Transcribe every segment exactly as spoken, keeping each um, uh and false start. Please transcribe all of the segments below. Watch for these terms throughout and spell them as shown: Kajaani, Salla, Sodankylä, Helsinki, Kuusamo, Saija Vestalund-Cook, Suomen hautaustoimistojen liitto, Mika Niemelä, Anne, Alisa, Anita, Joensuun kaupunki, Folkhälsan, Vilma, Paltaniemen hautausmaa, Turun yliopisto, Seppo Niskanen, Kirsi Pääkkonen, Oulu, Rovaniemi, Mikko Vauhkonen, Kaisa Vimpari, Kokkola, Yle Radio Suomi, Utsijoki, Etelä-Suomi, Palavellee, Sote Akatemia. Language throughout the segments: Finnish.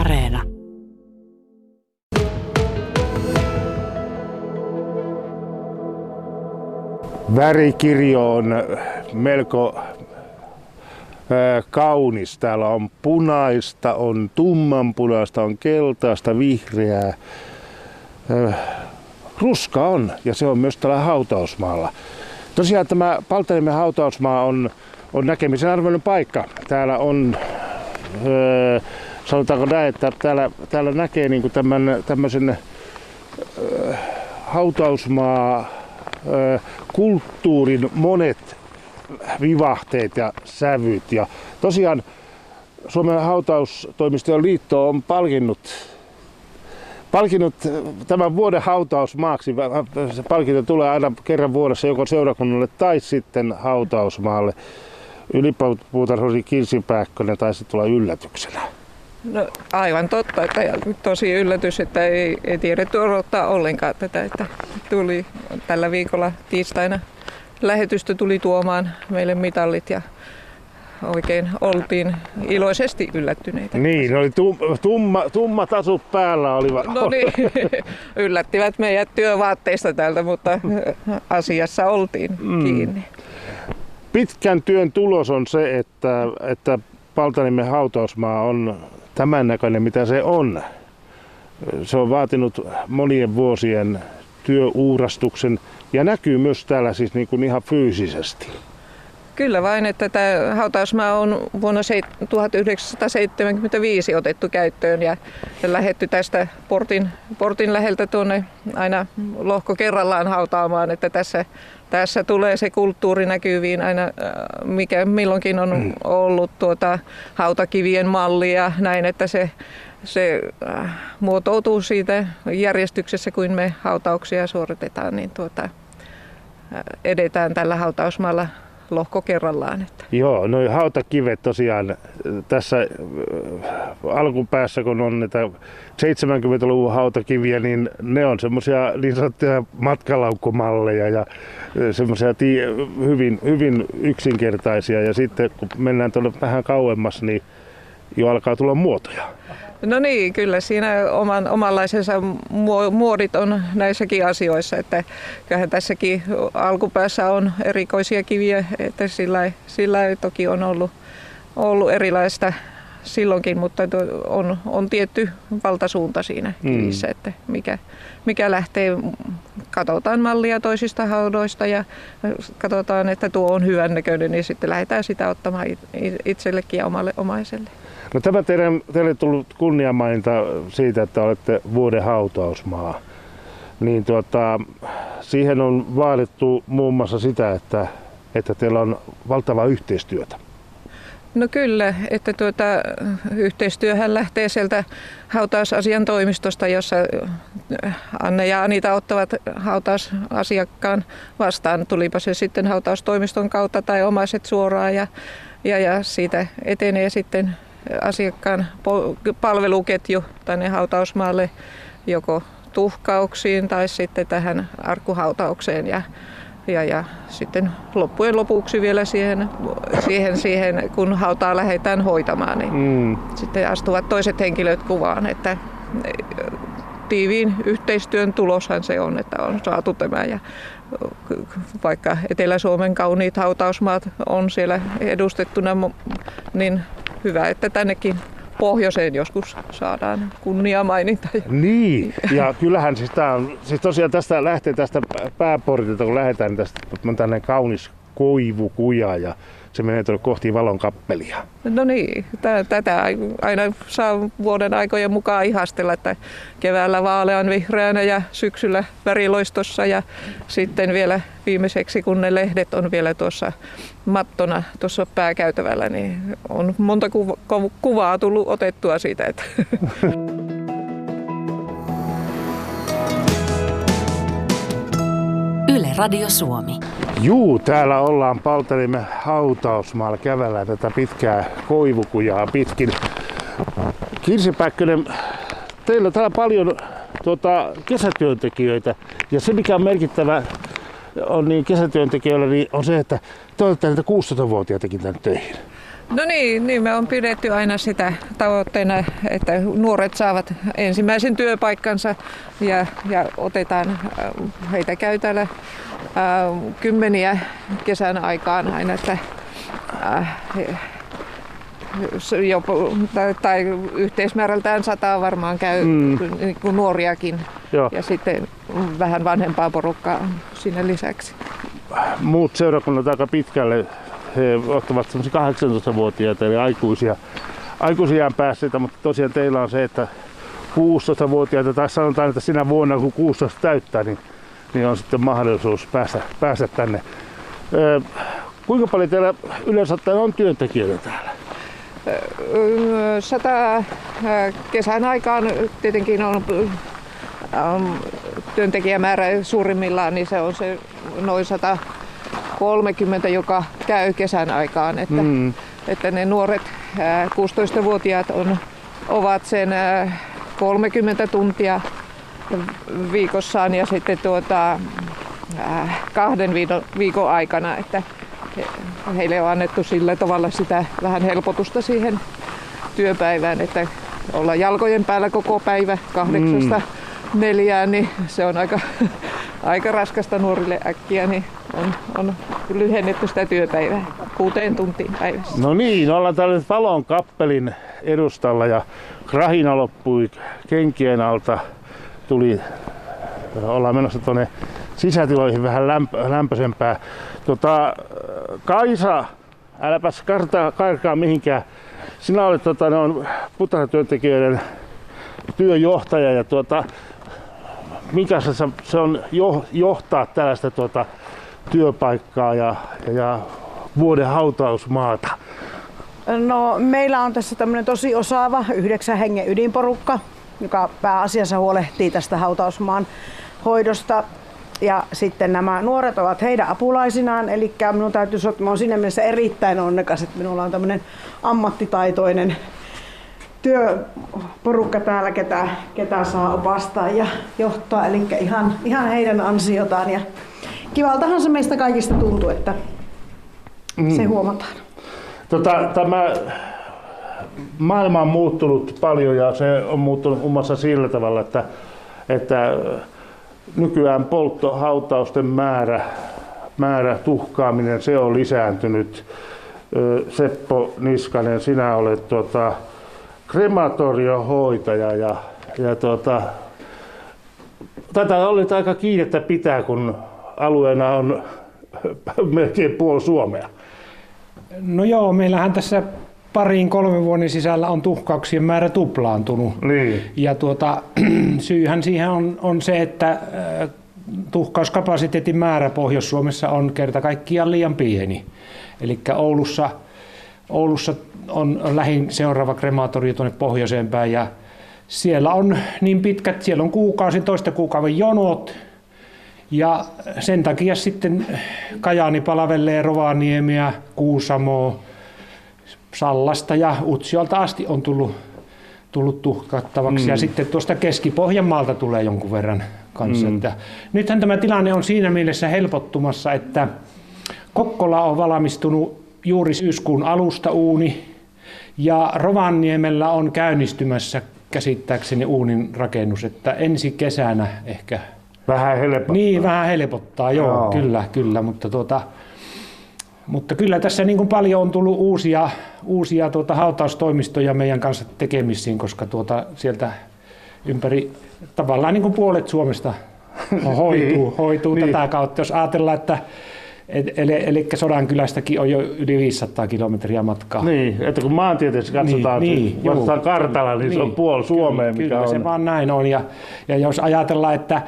Areena. Värikirjo on melko kaunis. Täällä on punaista, on tummanpunaista, on keltaista, vihreää. Ruska on, ja se on myös täällä hautausmaalla. Tosiaan tämä Paltaniemen hautausmaa on, on näkemisen arvoinen paikka. Täällä on, öö, sanotaanko näin, että täällä, täällä näkee niin kuin tämän, tämmöisen öö, hautausmaa öö, kulttuurin monet vivahteet ja sävyt. Ja tosiaan Suomen hautaustoimistojen liitto on palkinnut Palkinnut tämän vuoden hautausmaaksi. Se palkinto tulee aina kerran vuodessa joko seurakunnalle tai sitten hautausmaalle. Ylipuutarhuri Kirsi Pääkkonen taisi tulla yllätyksenä. No, aivan totta. Tosi yllätys, että ei, ei tiedetty odottaa ollenkaan tätä. Että tuli tällä viikolla tiistaina lähetystä tuli tuomaan meille mitallit ja oikein oltiin iloisesti yllättyneitä. Niin, oli tumma, tummat asut päällä olivat. No niin, yllättivät meidät työvaatteista täältä, mutta asiassa oltiin mm. kiinni. Pitkän työn tulos on se, että, että Paltaniemen hautausmaa on tämän näköinen, mitä se on. Se on vaatinut monien vuosien työuurastuksen ja näkyy myös täällä siis niin kuin ihan fyysisesti. Kyllä vain, että tämä hautausmaa on vuonna tuhatyhdeksänsataaseitsemänkymmentäviisi otettu käyttöön ja lähdetty tästä portin, portin läheltä tuonne aina lohko kerrallaan hautaamaan, että tässä, tässä tulee se kulttuuri näkyviin aina, mikä milloinkin on ollut tuota hautakivien malli ja näin, että se, se muotoutuu siitä järjestyksessä, kuin me hautauksia suoritetaan, niin tuota, edetään tällä hautausmaalla lohko kerrallaan. Että. Joo, no hautakivet tosiaan tässä äh, alkupäässä, kun on näitä seitsemänkymmentäluvun hautakiviä, niin ne on semmoisia niin sanottuja matkalaukkumalleja ja semmoisia tii, hyvin, hyvin yksinkertaisia. Ja sitten kun mennään tuonne vähän kauemmas, niin jo alkaa tulla muotoja. No niin, kyllä siinä oman, omanlaisensa muodit on näissäkin asioissa, että kyllähän tässäkin alkupäässä on erikoisia kiviä, että sillä, sillä toki on ollut, ollut erilaista silloinkin, mutta on, on tietty valtasuunta siinä kivissä, mm. että mikä, mikä lähtee, katsotaan mallia toisista haudoista ja katsotaan, että tuo on hyvän näköinen, niin sitten lähdetään sitä ottamaan itsellekin ja omalle omaiselle. No tämä teidän, teille tullut kunniamaininta siitä, että olette vuoden hautausmaa, niin tuota, siihen on vaadittu muun muassa sitä, että, että teillä on valtavaa yhteistyötä. No kyllä, että tuota, yhteistyöhän lähtee sieltä hautausasian toimistosta, jossa Anne ja Anita ottavat hautausasiakkaan vastaan, tulipa se sitten hautaustoimiston kautta tai omaiset suoraan ja, ja, ja siitä etenee sitten asiakkaan palveluketju tänne hautausmaalle joko tuhkauksiin tai sitten tähän arkkuhautaukseen ja, ja, ja sitten loppujen lopuksi vielä siihen, siihen, siihen kun hautaa lähdetään hoitamaan, niin mm. sitten astuvat toiset henkilöt kuvaan, että tiiviin yhteistyön tuloshan se on, että on saatu tämä ja vaikka Etelä-Suomen kauniit hautausmaat on siellä edustettuna, niin hyvä, että tännekin pohjoiseen joskus saadaan kunniamaininta. Niin, ja kyllähän siis, tää on, siis tosiaan tästä lähtee tästä pääportilta, kun lähdetään, niin tästä on tämmöinen kaunis koivukuja ja se menee tuonne kohti valon kappelia. No niin, tätä aina saa vuoden aikojen mukaan ihastella, että keväällä vaalean vihreänä ja syksyllä väriloistossa ja sitten vielä viimeiseksi, kun ne lehdet on vielä tuossa mattona tuossa pääkäytävällä, niin on monta kuva- kuvaa tullut otettua siitä. Että Yle Radio Suomi. Juu, täällä ollaan Paltaniemen hautausmaalla, kävellään tätä pitkää koivukujaa pitkin. Kirsi Pääkkönen, teillä on täällä paljon tuota, kesätyöntekijöitä ja se mikä on merkittävä on niin kesätyöntekijöillä niin on se, että te olette näitä kuusitoistavuotiaitakin tänne töihin. No niin, niin me on pidetty aina sitä tavoitteena, että nuoret saavat ensimmäisen työpaikkansa ja, ja otetaan, heitä käy täällä äh, kymmeniä kesän aikaan aina, että äh, jopo, tai, tai yhteismäärältään sataa varmaan käy mm. niin kuin nuoriakin. Joo. Ja sitten vähän vanhempaa porukkaa sinne lisäksi. Muut seurakunnat aika pitkälle. He ottavat kahdeksantoistavuotiaita eli aikuisia, aikuisiaan päässeitä, mutta tosiaan teillä on se, että kuusitoistavuotiaita, tai sanotaan, että sinä vuonna kun kuusitoista täyttää, niin, niin on sitten mahdollisuus päästä, päästä tänne. Öö, kuinka paljon teillä yleensä on työntekijöitä täällä? Sata kesän aikaan tietenkin on työntekijämäärä suurimmillaan, niin se on se noin sata. kolmekymmentä, joka käy kesän aikaan, että, mm. että ne nuoret kuusitoistavuotiaat on, ovat sen kolmekymmentä tuntia viikossaan ja sitten tuota, kahden viikon aikana, että heille on annettu sillä tavalla sitä vähän helpotusta siihen työpäivään, että olla jalkojen päällä koko päivä kahdeksasta mm. neljään, niin se on aika, aika raskasta nuorille äkkiä, niin On, on lyhennetty sitä työpäivää kuuteen tuntiin päivässä. No niin, ollaan täällä Valon kappelin edustalla ja krahina loppui kenkien alta. Tuli, ollaan menossa tuonne sisätiloihin vähän lämpö, lämpöisempää. Tota, Kaisa, äläpäs kartaa, karkaa mihinkään. Sinä olet tota, puutarhatyöntekijöiden työjohtaja ja tuota, minkä se on jo, johtaa tällaista tuota, työpaikkaa ja, ja vuoden hautausmaata? No, meillä on tässä tämmöinen tosi osaava yhdeksän hengen ydinporukka, joka pääasiassa huolehtii tästä hautausmaan hoidosta. Ja sitten nämä nuoret ovat heidän apulaisinaan, eli minun täytyy sanoa, että olen siinä mielessä erittäin onnekas, että minulla on tämmöinen ammattitaitoinen työporukka täällä, ketä, ketä saa opastaa ja johtaa, eli ihan, ihan heidän ansiotaan. Ja kivaltahan se meistä kaikista tuntuu, että mm. se huomataan. Tota, tämä maailma on muuttunut paljon ja se on muuttunut muun muassa sillä tavalla, että, että nykyään polttohautausten määrä, määrä, tuhkaaminen, se on lisääntynyt. Seppo Niskanen, sinä olet tuota, krematoriohoitaja ja, ja tuota, tätä oli aika kiirettä pitää, kun alueena on melkein puoli Suomea. No joo, meillähän tässä pariin kolmen vuoden sisällä on tuhkauksien määrä tuplaantunut. Niin. Ja tuota, syyhän siihen on, on se, että tuhkauskapasiteetin määrä Pohjois-Suomessa on kerta kaikkiaan liian pieni. Eli Oulussa, Oulussa on lähin seuraava krematorio tuonne pohjoiseen päin ja siellä on niin pitkät, siellä on kuukausin toista kuukauden jonot. Ja sen takia sitten Kajaani, Palavellee, Rovaniemiä, Kuusamoa, Sallasta ja Utsiolta asti on tullut, tullut tuhkattavaksi. Mm. Ja sitten tuosta Keski-Pohjanmaalta tulee jonkun verran kanssa. Mm. Että nythän tämä tilanne on siinä mielessä helpottumassa, että Kokkola on valmistunut juuri syyskuun alusta uuni ja Rovaniemellä on käynnistymässä käsittääkseni uunin rakennus, että ensi kesänä ehkä. Vähän helpottaa. Niin, vähän helpottaa, joo, joo. Kyllä, kyllä, mutta, tuota, mutta kyllä tässä niin kuin paljon on tullut uusia, uusia tuota hautaustoimistoja meidän kanssa tekemisiin, koska tuota sieltä ympäri tavallaan niin kuin puolet Suomesta hoituu, hoituu niin. Tätä kautta. Jos ajatellaan, että eli, eli Sodankylästäkin on jo yli viisisataa kilometriä matkaa. Niin, että kun maantieteessä katsotaan, niin, katsotaan niin, kartalla, niin, niin se on puoli Suomea. Kyllä, mikä kyllä on. Se vaan näin on. Ja, ja jos ajatellaan, että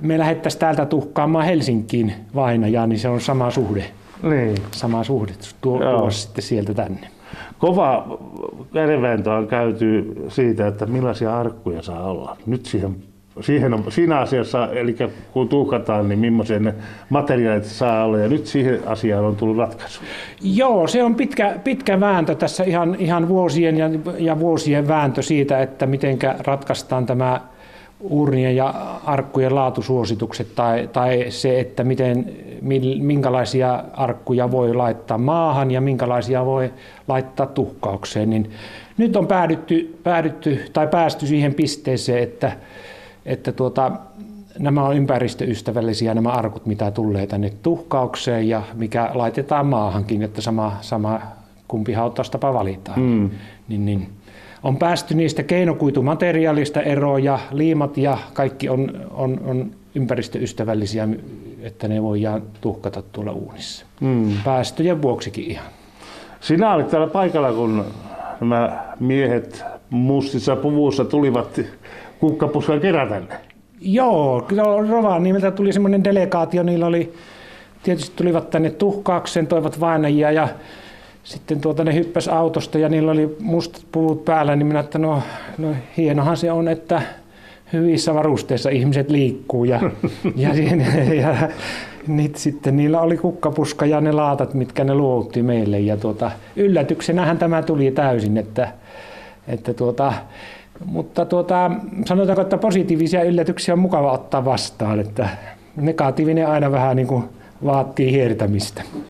me lähdettäisiin täältä tuhkaamaan Helsinkiin vainajaa, niin se on sama suhde. Niin. Sama suhde tuo, tuo sitten sieltä tänne. Kova kädenvääntö on käyty siitä, että millaisia arkkuja saa olla. Nyt siihen, siihen on, siinä asiassa, eli kun tuhkataan, niin millaisia ne materiaalit saa olla. Ja nyt siihen asiaan on tullut ratkaisu. Joo, se on pitkä, pitkä vääntö tässä ihan, ihan vuosien ja, ja vuosien vääntö siitä, että mitenkä ratkaistaan tämä uurnien ja arkkujen laatusuositukset tai, tai se, että miten, minkälaisia arkkuja voi laittaa maahan ja minkälaisia voi laittaa tuhkaukseen. Niin nyt on päädytty, päädytty tai päästy siihen pisteeseen, että, että tuota, nämä on ympäristöystävällisiä nämä arkut, mitä tulee tänne tuhkaukseen ja mikä laitetaan maahankin, että sama, sama kumpi hautaustapa valitaan. Mm. Niin, niin. On päästy niistä keinokuitumateriaalista eroon ja liimat ja kaikki on, on, on ympäristöystävällisiä, että ne voidaan tuhkata tuolla uunissa. Mm. Päästöjen vuoksikin ihan. Sinä olit täällä paikalla, kun nämä miehet mustissa puvuissa tulivat kukkapuskan kerran tänne. Joo, Rovaniemeltä tuli semmoinen delegaatio, niillä oli, tietysti tulivat tänne tuhkaakseen, toivat vainajia ja sitten tuota ne hyppäs autosta ja niillä oli mustat puvut päällä, niin minä että no, no hienohan se on, että hyvissä varusteissa ihmiset liikkuu ja, ja, ja, ja niin sitten niillä oli kukkapuska ja ne laatat, mitkä ne luovutti meille ja tuota, yllätyksenähän tämä tuli täysin, että, että tuota, mutta tuota, sanotaanko, että positiivisia yllätyksiä on mukava ottaa vastaan, että negatiivinen aina vähän niin kuin vaatii hiertämistä.